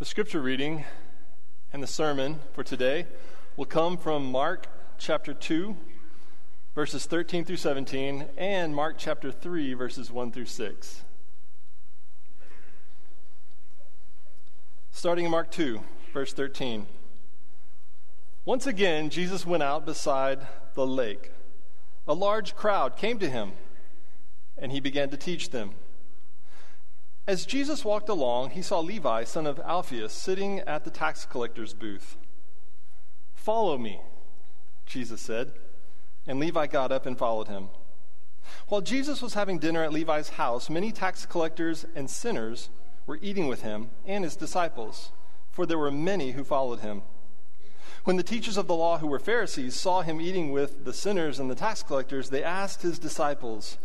The scripture reading and the sermon for today will come from Mark chapter 2, verses 13 through 17, and Mark chapter 3, verses 1 through 6. Starting in Mark 2, verse 13. Once again, Jesus went out beside the lake. A large crowd came to him, and he began to teach them. As Jesus walked along, he saw Levi, son of Alphaeus, sitting at the tax collector's booth. "Follow me," Jesus said, and Levi got up and followed him. While Jesus was having dinner at Levi's house, many tax collectors and sinners were eating with him and his disciples, for there were many who followed him. When the teachers of the law, who were Pharisees, saw him eating with the sinners and the tax collectors, they asked his disciples,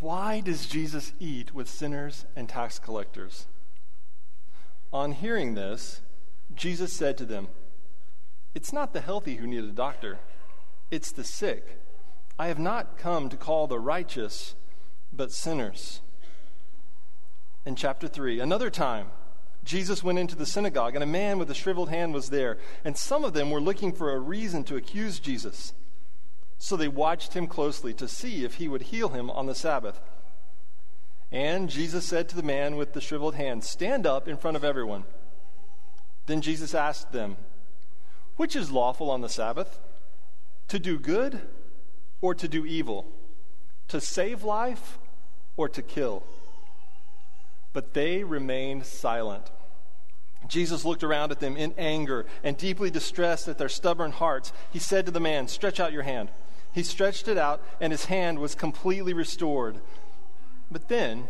"Why does Jesus eat with sinners and tax collectors?" On hearing this, Jesus said to them, "It's not the healthy who need a doctor, it's the sick. I have not come to call the righteous, but sinners." In chapter 3, another time, Jesus went into the synagogue, and a man with a shriveled hand was there, and some of them were looking for a reason to accuse Jesus. So they watched him closely to see if he would heal him on the Sabbath. And Jesus said to the man with the shriveled hand, "Stand up in front of everyone." Then Jesus asked them, "Which is lawful on the Sabbath, to do good or to do evil, to save life or to kill?" But they remained silent. Jesus looked around at them in anger and deeply distressed at their stubborn hearts. He said to the man, "Stretch out your hand." He stretched it out, and his hand was completely restored. But then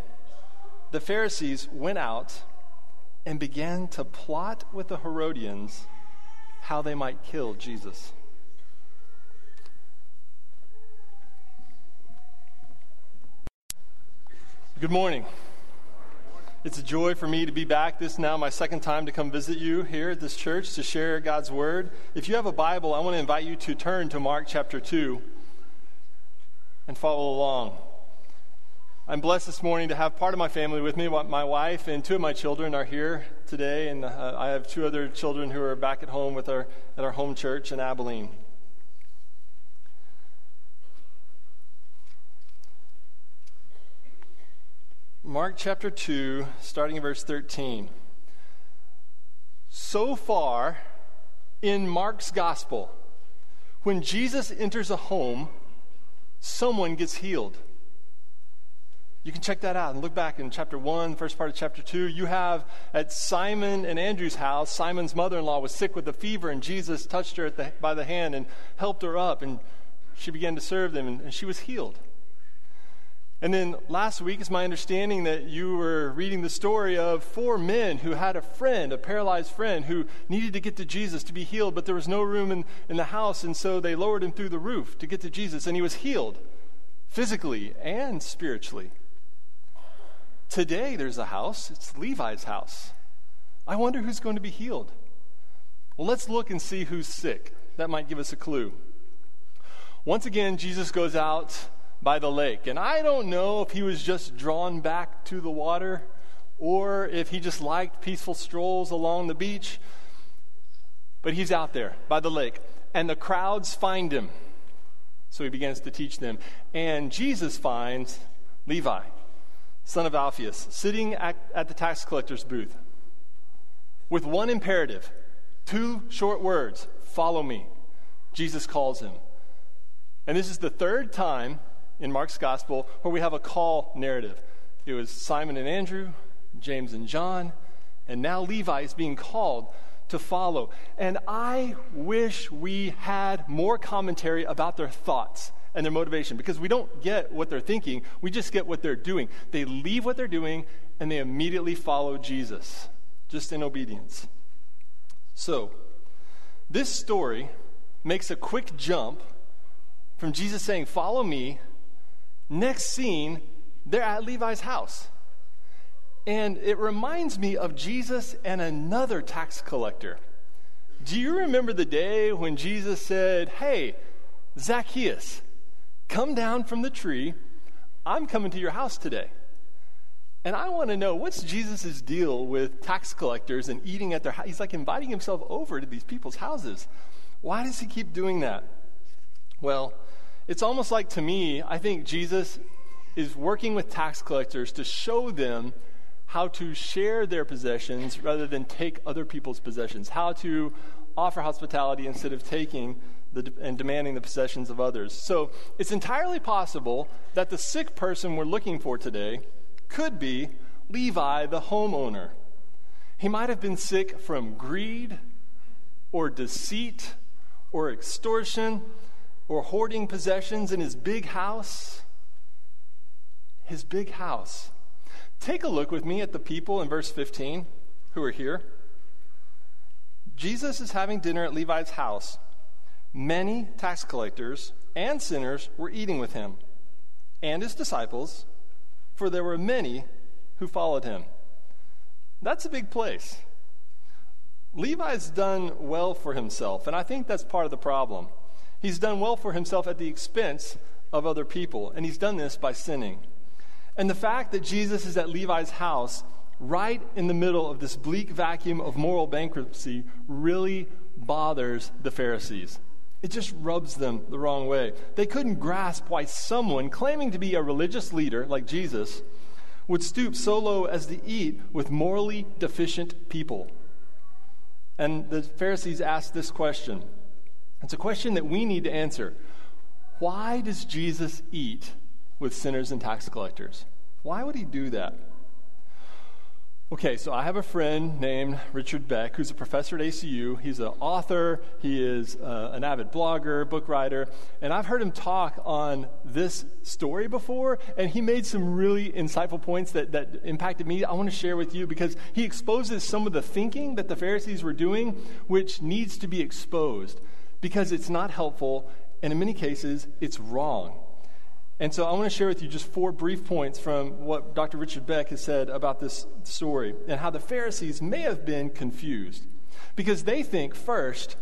the Pharisees went out and began to plot with the Herodians how they might kill Jesus. Good morning. It's a joy for me to be back. This is now my second time to come visit you here at this church to share God's word. If you have a Bible, I want to invite you to turn to Mark chapter 2 and follow along. I'm blessed this morning to have part of my family with me. My wife and two of my children are here today, and I have two other children who are back at home with at our home church in Abilene. Mark chapter 2, starting in verse 13. So far in Mark's gospel, when Jesus enters a home, someone gets healed. You can check that out and look back in chapter 1, first part of chapter 2. You have at Simon and Andrew's house, Simon's mother-in-law was sick with a fever, and Jesus touched her by the hand and helped her up, and she began to serve them, and she was healed. And then last week, it's my understanding that you were reading the story of four men who had a paralyzed friend, who needed to get to Jesus to be healed, but there was no room in the house, and so they lowered him through the roof to get to Jesus, and he was healed physically and spiritually. Today, there's a house. It's Levi's house. I wonder who's going to be healed. Well, let's look and see who's sick. That might give us a clue. Once again, Jesus goes out by the lake. And I don't know if he was just drawn back to the water or if he just liked peaceful strolls along the beach, but he's out there by the lake, and the crowds find him. So he begins to teach them. And Jesus finds Levi, son of Alphaeus, sitting at the tax collector's booth with one imperative, two short words: "Follow me." Jesus calls him. And this is the third time in Mark's gospel where we have a call narrative. It was Simon and Andrew, James and John, and now Levi is being called to follow. And I wish we had more commentary about their thoughts and their motivation, because we don't get what they're thinking, we just get what they're doing. They leave what they're doing and they immediately follow Jesus, just in obedience. So, this story makes a quick jump from Jesus saying, "Follow me." Next scene, they're at Levi's house. And it reminds me of Jesus and another tax collector. Do you remember the day when Jesus said, "Hey, Zacchaeus, come down from the tree. I'm coming to your house today." And I want to know, what's Jesus' deal with tax collectors and eating at their house? He's like inviting himself over to these people's houses. Why does he keep doing that? Well, it's almost like, to me, I think Jesus is working with tax collectors to show them how to share their possessions rather than take other people's possessions, how to offer hospitality instead of taking and demanding the possessions of others. So it's entirely possible that the sick person we're looking for today could be Levi, the homeowner. He might have been sick from greed or deceit or extortion or hoarding possessions in his big house. His big house. Take a look with me at the people in verse 15 who are here. Jesus is having dinner at Levi's house. Many tax collectors and sinners were eating with him and his disciples, for there were many who followed him. That's a big place. Levi's done well for himself, and I think that's part of the problem. He's done well for himself at the expense of other people, and he's done this by sinning. And the fact that Jesus is at Levi's house, right in the middle of this bleak vacuum of moral bankruptcy, really bothers the Pharisees. It just rubs them the wrong way. They couldn't grasp why someone claiming to be a religious leader like Jesus would stoop so low as to eat with morally deficient people. And the Pharisees asked this question. It's a question that we need to answer. Why does Jesus eat with sinners and tax collectors? Why would he do that? Okay, so I have a friend named Richard Beck, who's a professor at ACU. He's an author. He is an avid blogger, book writer. And I've heard him talk on this story before, and he made some really insightful points that impacted me. I want to share with you because he exposes some of the thinking that the Pharisees were doing, which needs to be exposed because it's not helpful, and in many cases, it's wrong. And so I want to share with you just four brief points from what Dr. Richard Beck has said about this story and how the Pharisees may have been confused, because they think, first,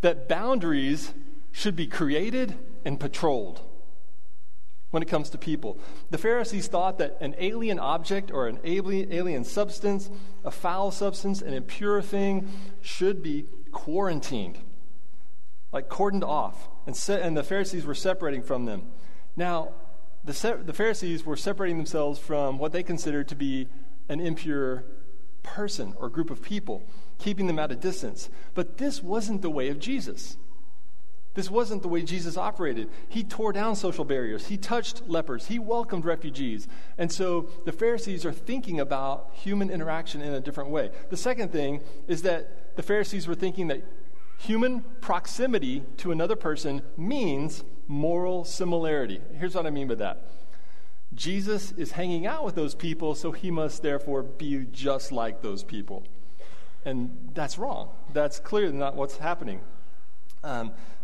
that boundaries should be created and patrolled when it comes to people. The Pharisees thought that an alien object or an alien substance, a foul substance, an impure thing, should be quarantined, like cordoned off, and the Pharisees were separating from them. Now, the Pharisees were separating themselves from what they considered to be an impure person or group of people, keeping them at a distance. But this wasn't the way of Jesus. This wasn't the way Jesus operated. He tore down social barriers. He touched lepers. He welcomed refugees. And so the Pharisees are thinking about human interaction in a different way. The second thing is that the Pharisees were thinking that human proximity to another person means moral similarity. Here's what I mean by that. Jesus is hanging out with those people, so he must therefore be just like those people. And that's wrong. That's clearly not what's happening.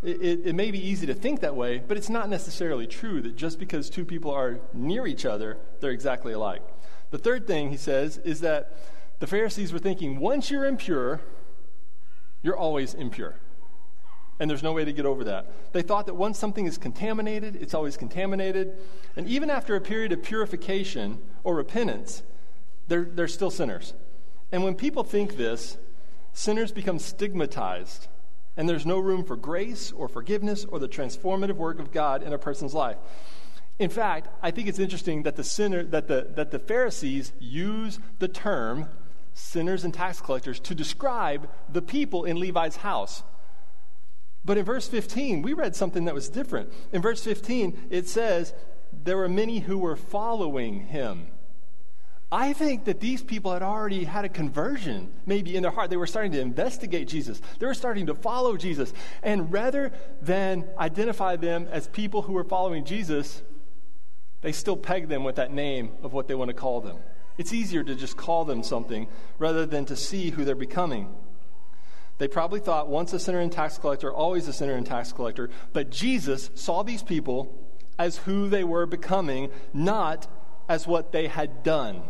It may be easy to think that way, but it's not necessarily true that just because two people are near each other, they're exactly alike. The third thing he says is that the Pharisees were thinking, once you're impure, you're always impure. And there's no way to get over that. They thought that once something is contaminated, it's always contaminated. And even after a period of purification or repentance, they're still sinners. And when people think this, sinners become stigmatized. And there's no room for grace or forgiveness or the transformative work of God in a person's life. In fact, I think it's interesting that the Pharisees use the term sinners and tax collectors to describe the people in Levi's house. But in verse 15, we read something that was different. In verse 15, it says, there were many who were following him. I think that these people had already had a conversion, maybe in their heart. They were starting to investigate Jesus. They were starting to follow Jesus. And rather than identify them as people who were following Jesus, they still peg them with that name of what they want to call them. It's easier to just call them something rather than to see who they're becoming. They probably thought once a sinner and tax collector, always a sinner and tax collector. But Jesus saw these people as who they were becoming, not as what they had done.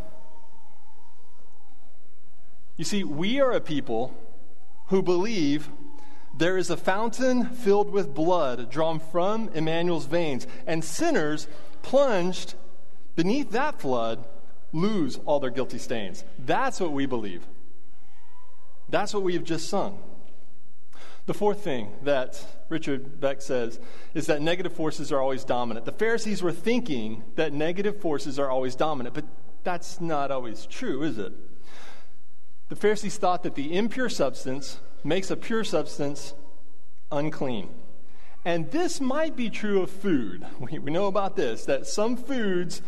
You see, we are a people who believe there is a fountain filled with blood drawn from Emmanuel's veins, and sinners plunged beneath that flood lose all their guilty stains. That's what we believe. That's what we've just sung. The fourth thing that Richard Beck says is that negative forces are always dominant. The Pharisees were thinking that negative forces are always dominant, but that's not always true, is it? The Pharisees thought that the impure substance makes a pure substance unclean. And this might be true of food. We know about this, that some foods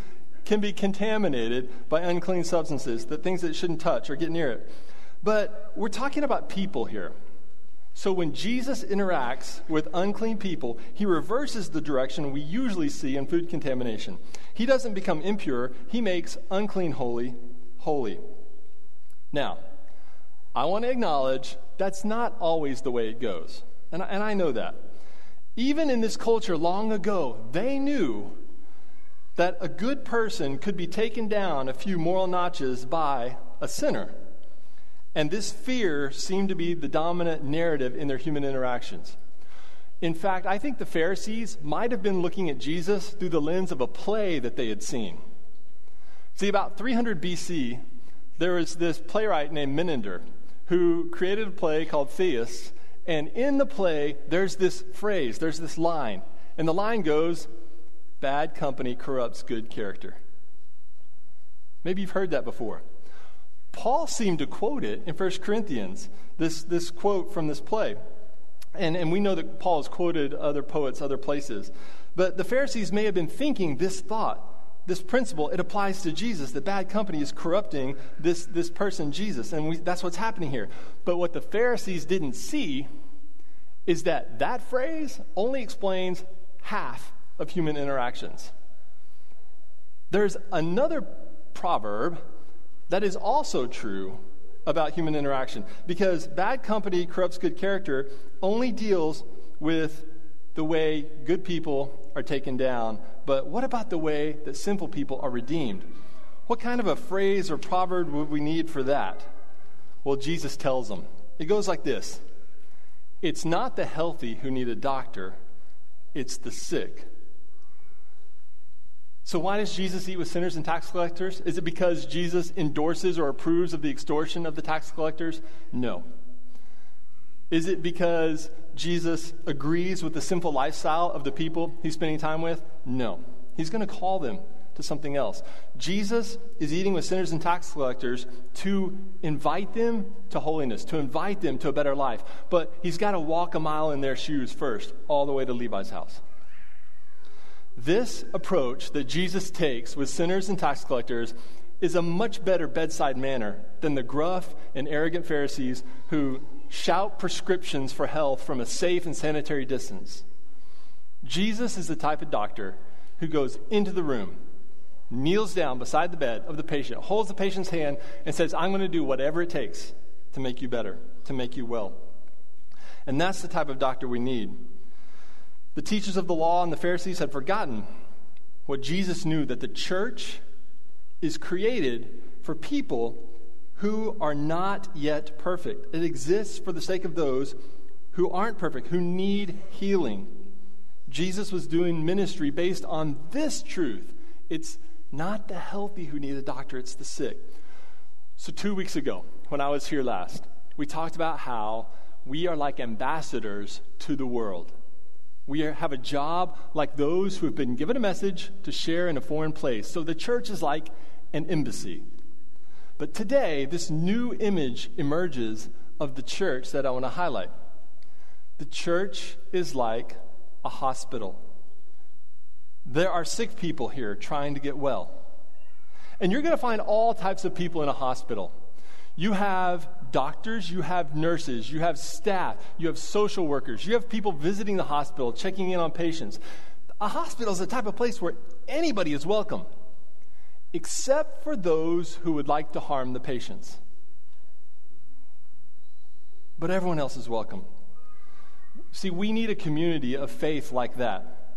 can be contaminated by unclean substances, the things that shouldn't touch or get near it. But we're talking about people here. So when Jesus interacts with unclean people, he reverses the direction we usually see in food contamination. He doesn't become impure. He makes unclean holy, holy. Now, I want to acknowledge that's not always the way it goes. And I know that. Even in this culture long ago, they knew that a good person could be taken down a few moral notches by a sinner. And this fear seemed to be the dominant narrative in their human interactions. In fact, I think the Pharisees might have been looking at Jesus through the lens of a play that they had seen. See, about 300 BC, there was this playwright named Menander who created a play called Theists. And in the play, there's this phrase, there's this line. And the line goes, "Bad company corrupts good character." Maybe you've heard that before. Paul seemed to quote it in 1 Corinthians, this quote from this play. And we know that Paul has quoted other poets, other places. But the Pharisees may have been thinking this thought, this principle, it applies to Jesus, that bad company is corrupting this person, Jesus. And that's what's happening here. But what the Pharisees didn't see is that phrase only explains half of human interactions. There's another proverb that is also true about human interaction, because bad company corrupts good character only deals with the way good people are taken down. But what about the way that sinful people are redeemed? What kind of a phrase or proverb would we need for that? Well, Jesus tells them. It goes like this: "It's not the healthy who need a doctor, it's the sick." So why does Jesus eat with sinners and tax collectors? Is it because Jesus endorses or approves of the extortion of the tax collectors? No. Is it because Jesus agrees with the sinful lifestyle of the people he's spending time with? No. He's going to call them to something else. Jesus is eating with sinners and tax collectors to invite them to holiness, to invite them to a better life. But he's got to walk a mile in their shoes first, all the way to Levi's house. This approach that Jesus takes with sinners and tax collectors is a much better bedside manner than the gruff and arrogant Pharisees who shout prescriptions for health from a safe and sanitary distance. Jesus is the type of doctor who goes into the room, kneels down beside the bed of the patient, holds the patient's hand, and says, "I'm going to do whatever it takes to make you better, to make you well." And that's the type of doctor we need. The teachers of the law and the Pharisees had forgotten what Jesus knew, that the church is created for people who are not yet perfect. It exists for the sake of those who aren't perfect, who need healing. Jesus was doing ministry based on this truth. It's not the healthy who need a doctor, it's the sick. So 2 weeks ago, when I was here last, we talked about how we are like ambassadors to the world. We have a job like those who have been given a message to share in a foreign place. So the church is like an embassy. But today, this new image emerges of the church that I want to highlight. The church is like a hospital. There are sick people here trying to get well. And you're going to find all types of people in a hospital. You have doctors, you have nurses, you have staff, you have social workers, you have people visiting the hospital, checking in on patients. A hospital is the type of place where anybody is welcome, except for those who would like to harm the patients. But everyone else is welcome. See, we need a community of faith like that,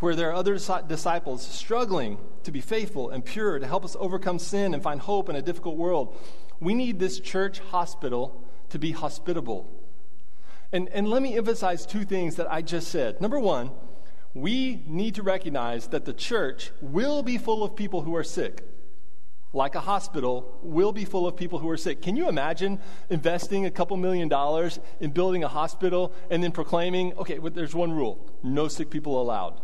where there are other disciples struggling to be faithful and pure, to help us overcome sin and find hope in a difficult world. We need this church hospital to be hospitable. And let me emphasize two things that I just said. Number one, we need to recognize that the church will be full of people who are sick. like a hospital, will be full of people who are sick. Can you imagine investing $2 million in building a hospital and then proclaiming, okay, well, there's one rule, no sick people allowed?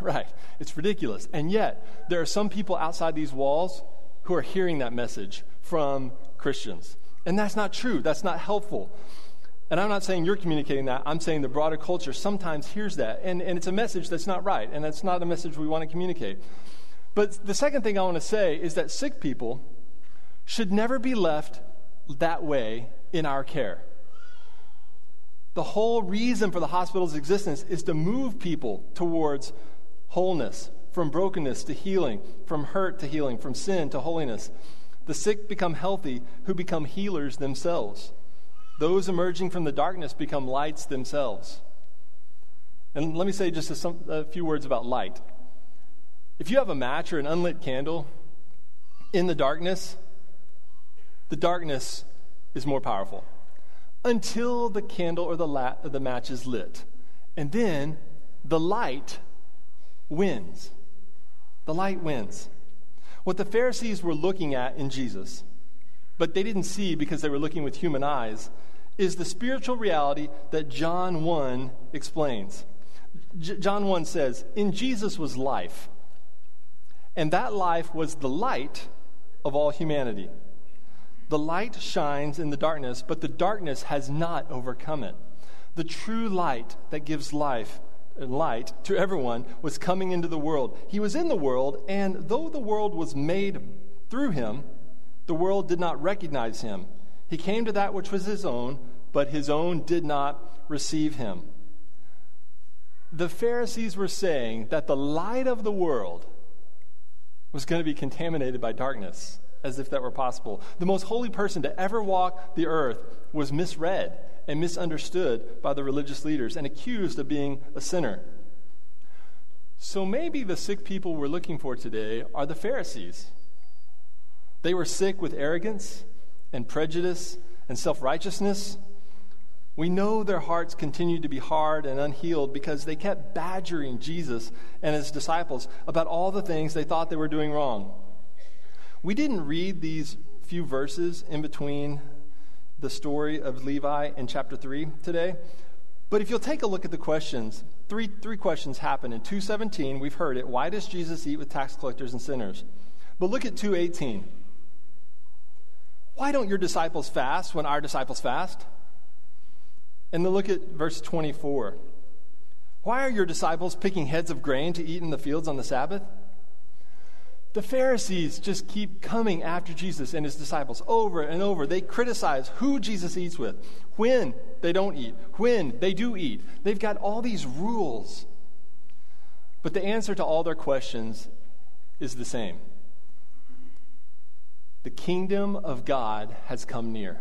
Right. It's ridiculous. And yet, there are some people outside these walls who are hearing that message from Christians. And that's not true. That's not helpful. And I'm not saying you're communicating that. I'm saying the broader culture sometimes hears that. And it's a message that's not right. And that's not a message we want to communicate. But the second thing I want to say is that sick people should never be left that way in our care. The whole reason for the hospital's existence is to move people towards wholeness, from brokenness to healing, from hurt to healing, from sin to holiness. The sick become healthy, who become healers themselves. Those emerging from the darkness become lights themselves. And let me say just a few words about light. If you have a match or an unlit candle in the darkness is more powerful until the candle or the match is lit. And then the light wins. The light wins. What the Pharisees were looking at in Jesus, but they didn't see because they were looking with human eyes, is the spiritual reality that John 1 explains. John 1 says, "In Jesus was life, and that life was the light of all humanity. The light shines in the darkness, but the darkness has not overcome it. The true light that gives life and light to everyone was coming into the world. He was in the world, and though the world was made through him, the world did not recognize him. He came to that which was his own, but his own did not receive him." The Pharisees were saying that the light of the world was going to be contaminated by darkness, as if that were possible. The most holy person to ever walk the earth was misread and misunderstood by the religious leaders and accused of being a sinner. So maybe the sick people we're looking for today are the Pharisees. They were sick with arrogance and prejudice and self-righteousness. We know their hearts continued to be hard and unhealed because they kept badgering Jesus and his disciples about all the things they thought they were doing wrong. We didn't read these few verses in between the story of Levi in chapter 3 today, but if you'll take a look at the questions, three questions happen. In 2:17, we've heard it. Why does Jesus eat with tax collectors and sinners? But look at 2:18. Why don't your disciples fast when our disciples fast? And then look at verse 24. Why are your disciples picking heads of grain to eat in the fields on the Sabbath? The Pharisees just keep coming after Jesus and his disciples over and over. They criticize who Jesus eats with, when they don't eat, when they do eat. They've got all these rules. But the answer to all their questions is the same. The kingdom of God has come near.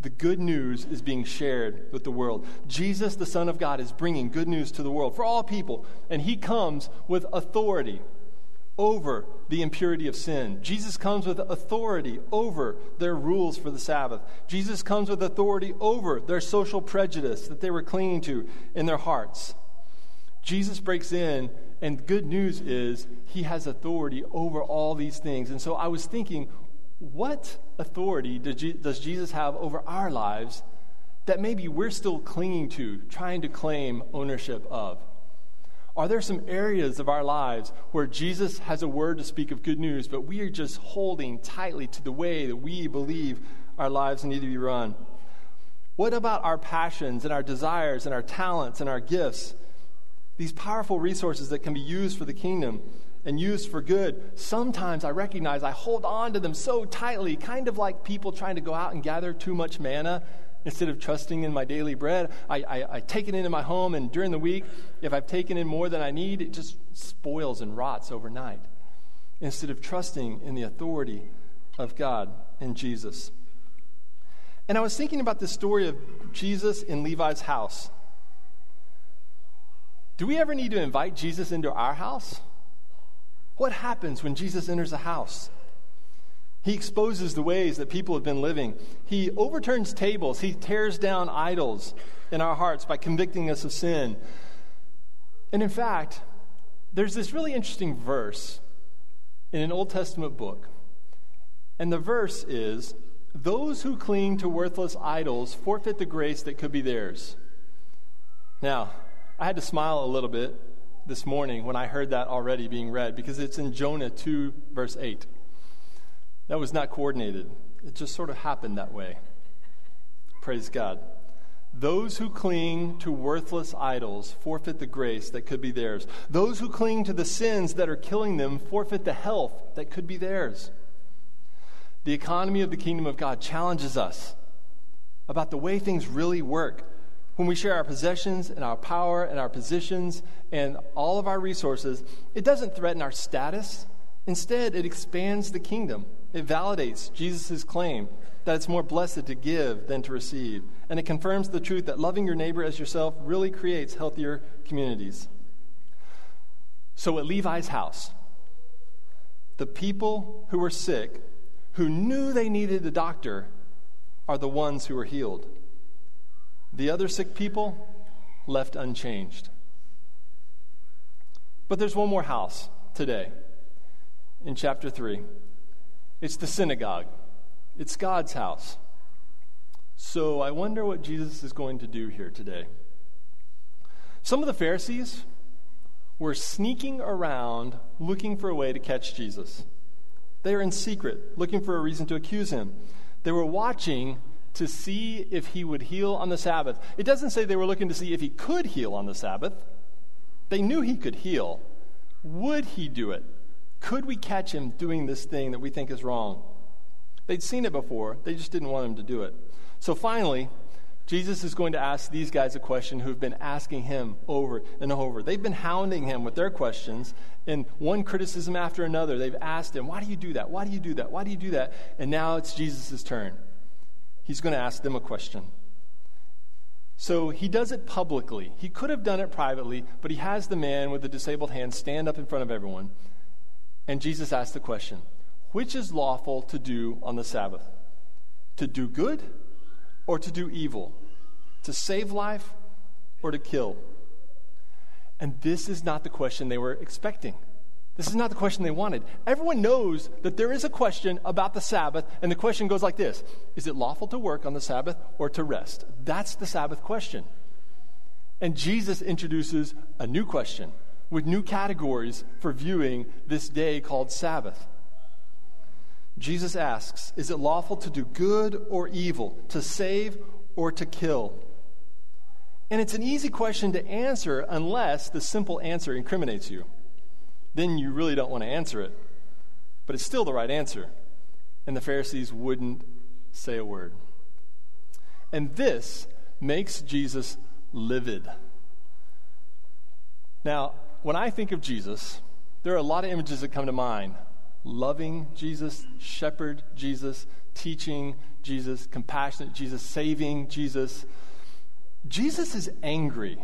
The good news is being shared with the world. Jesus, the Son of God, is bringing good news to the world for all people, and he comes with authority over the impurity of sin. Jesus comes with authority over their rules for the Sabbath. Jesus comes with authority over their social prejudice that they were clinging to in their hearts. Jesus breaks in, and good news is he has authority over all these things. And so I was thinking, what authority does Jesus have over our lives that maybe we're still clinging to, trying to claim ownership of? Are there some areas of our lives where Jesus has a word to speak of good news, but we are just holding tightly to the way that we believe our lives need to be run? What about our passions and our desires and our talents and our gifts? These powerful resources that can be used for the kingdom and used for good. Sometimes I recognize I hold on to them so tightly, kind of like people trying to go out and gather too much manna. Instead of trusting in my daily bread, I take it into my home, and during the week, if I've taken in more than I need, it just spoils and rots overnight, instead of trusting in the authority of God and Jesus. And I was thinking about the story of Jesus in Levi's house. Do we ever need to invite Jesus into our house? What happens when Jesus enters a house? He exposes the ways that people have been living. He overturns tables. He tears down idols in our hearts by convicting us of sin. And in fact, there's this really interesting verse in an Old Testament book. And the verse is, "Those who cling to worthless idols forfeit the grace that could be theirs." Now, I had to smile a little bit this morning when I heard that already being read, because it's in Jonah 2, verse 8. That was not coordinated. It just sort of happened that way. Praise God. Those who cling to worthless idols forfeit the grace that could be theirs. Those who cling to the sins that are killing them forfeit the health that could be theirs. The economy of the kingdom of God challenges us about the way things really work. When we share our possessions and our power and our positions and all of our resources, it doesn't threaten our status. Instead, it expands the kingdom. It validates Jesus' claim that it's more blessed to give than to receive. And it confirms the truth that loving your neighbor as yourself really creates healthier communities. So at Levi's house, the people who were sick, who knew they needed a doctor, are the ones who were healed. The other sick people left unchanged. But there's one more house today in chapter 3. It's the synagogue. It's God's house. So I wonder what Jesus is going to do here today. Some of the Pharisees were sneaking around looking for a way to catch Jesus. They were in secret, looking for a reason to accuse him. They were watching to see if he would heal on the Sabbath. It doesn't say they were looking to see if he could heal on the Sabbath. They knew he could heal. Would he do it? Could we catch him doing this thing that we think is wrong? They'd seen it before. They just didn't want him to do it. So finally, Jesus is going to ask these guys a question who've been asking him over and over. They've been hounding him with their questions, and one criticism after another. They've asked him, why do you do that? Why do you do that? Why do you do that? And now it's Jesus' turn. He's going to ask them a question. So he does it publicly. He could have done it privately, but he has the man with the disabled hand stand up in front of everyone. And Jesus asks the question, which is lawful to do on the Sabbath? To do good or to do evil? To save life or to kill? And this is not the question they were expecting. This is not the question they wanted. Everyone knows that there is a question about the Sabbath, and the question goes like this. Is it lawful to work on the Sabbath or to rest? That's the Sabbath question. And Jesus introduces a new question with new categories for viewing this day called Sabbath. Jesus asks, is it lawful to do good or evil, to save or to kill? And it's an easy question to answer unless the simple answer incriminates you. Then you really don't want to answer it. But it's still the right answer. And the Pharisees wouldn't say a word. And this makes Jesus livid. Now, when I think of Jesus, there are a lot of images that come to mind. Loving Jesus, shepherd Jesus, teaching Jesus, compassionate Jesus, saving Jesus. Jesus is angry.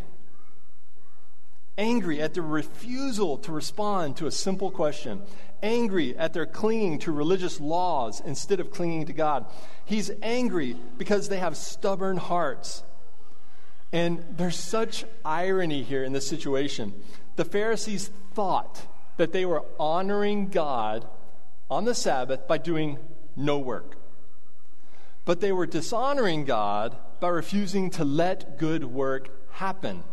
Angry at their refusal to respond to a simple question. Angry at their clinging to religious laws instead of clinging to God. He's angry because they have stubborn hearts. And there's such irony here in this situation. The Pharisees thought that they were honoring God on the Sabbath by doing no work. But they were dishonoring God by refusing to let good work happen.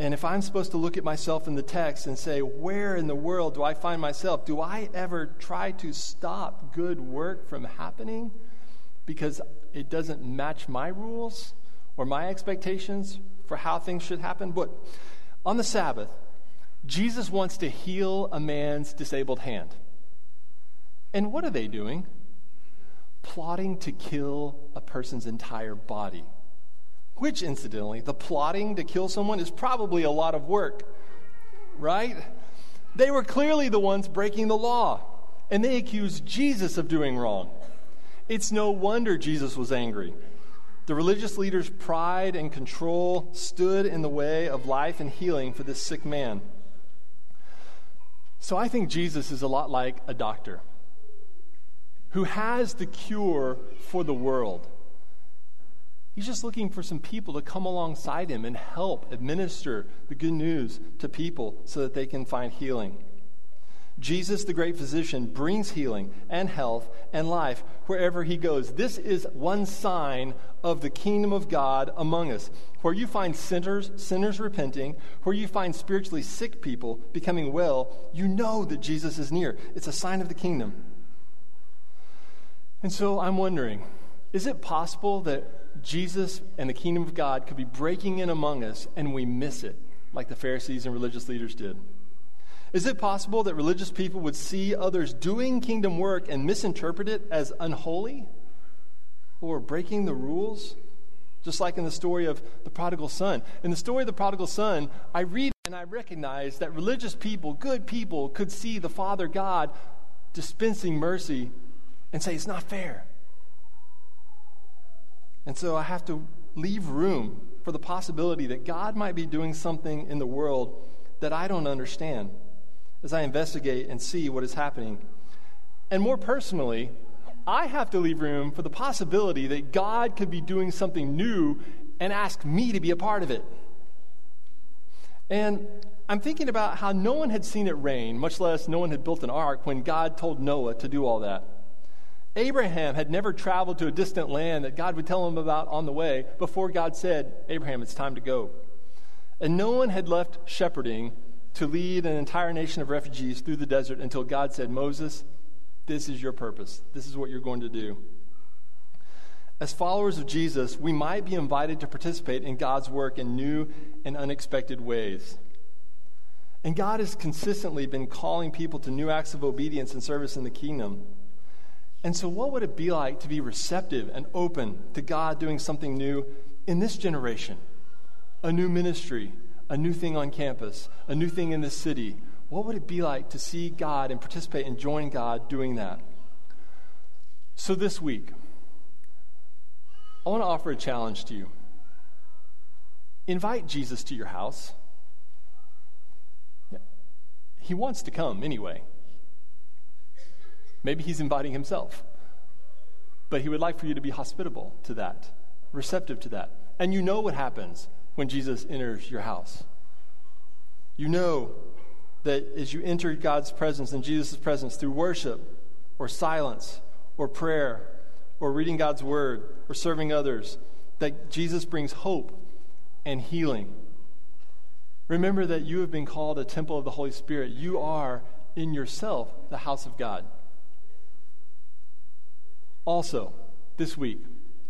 And if I'm supposed to look at myself in the text and say, where in the world do I find myself? Do I ever try to stop good work from happening because it doesn't match my rules or my expectations for how things should happen? But on the Sabbath, Jesus wants to heal a man's disabled hand. And what are they doing? Plotting to kill a person's entire body. Which, incidentally, the plotting to kill someone is probably a lot of work, right? They were clearly the ones breaking the law, and they accused Jesus of doing wrong. It's no wonder Jesus was angry. The religious leaders' pride and control stood in the way of life and healing for this sick man. So I think Jesus is a lot like a doctor who has the cure for the world. He's just looking for some people to come alongside him and help administer the good news to people so that they can find healing. Jesus, the great physician, brings healing and health and life wherever he goes. This is one sign of the kingdom of God among us, where you find sinners repenting, where you find spiritually sick people becoming well. You know that Jesus is near. It's a sign of the kingdom. And so I'm wondering, is it possible that Jesus and the kingdom of God could be breaking in among us and we miss it, like the Pharisees and religious leaders did? Is it possible that religious people would see others doing kingdom work and misinterpret it as unholy or breaking the rules? Just like in the story of the prodigal son. In the story of the prodigal son, I read and I recognize that religious people, good people, could see the Father God dispensing mercy and say, it's not fair. And so I have to leave room for the possibility that God might be doing something in the world that I don't understand, as I investigate and see what is happening. And more personally, I have to leave room for the possibility that God could be doing something new and ask me to be a part of it. And I'm thinking about how no one had seen it rain, much less no one had built an ark when God told Noah to do all that. Abraham had never traveled to a distant land that God would tell him about on the way before God said, Abraham, it's time to go. And no one had left shepherding to lead an entire nation of refugees through the desert until God said, Moses, this is your purpose. This is what you're going to do. As followers of Jesus, we might be invited to participate in God's work in new and unexpected ways. And God has consistently been calling people to new acts of obedience and service in the kingdom. And so what would it be like to be receptive and open to God doing something new in this generation? A new ministry, a new thing on campus, a new thing in this city. What would it be like to see God and participate and join God doing that? So this week, I want to offer a challenge to you. Invite Jesus to your house. He wants to come anyway. Maybe he's inviting himself. But he would like for you to be hospitable to that, receptive to that. And you know what happens when Jesus enters your house. You know that as you enter God's presence and Jesus' presence through worship or silence or prayer or reading God's word or serving others, that Jesus brings hope and healing. Remember that you have been called a temple of the Holy Spirit. You are in yourself the house of God. Also, this week,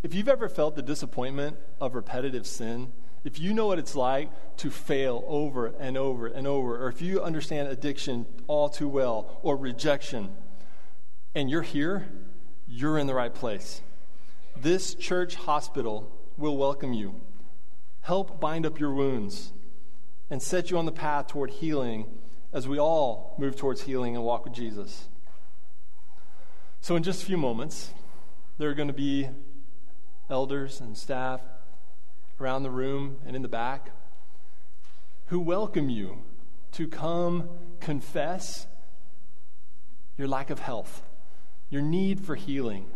if you've ever felt the disappointment of repetitive sin, if you know what it's like to fail over and over and over, or if you understand addiction all too well, or rejection, and you're here, you're in the right place. This church hospital will welcome you, help bind up your wounds, and set you on the path toward healing as we all move towards healing and walk with Jesus. So in just a few moments, there are going to be elders and staff around the room and in the back, who welcome you to come confess your lack of health, your need for healing,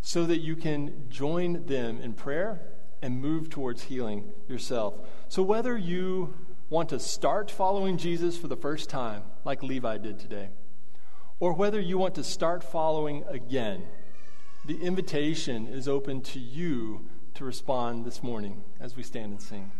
so that you can join them in prayer and move towards healing yourself. So whether you want to start following Jesus for the first time, like Levi did today, or whether you want to start following again, the invitation is open to you to respond this morning as we stand and sing.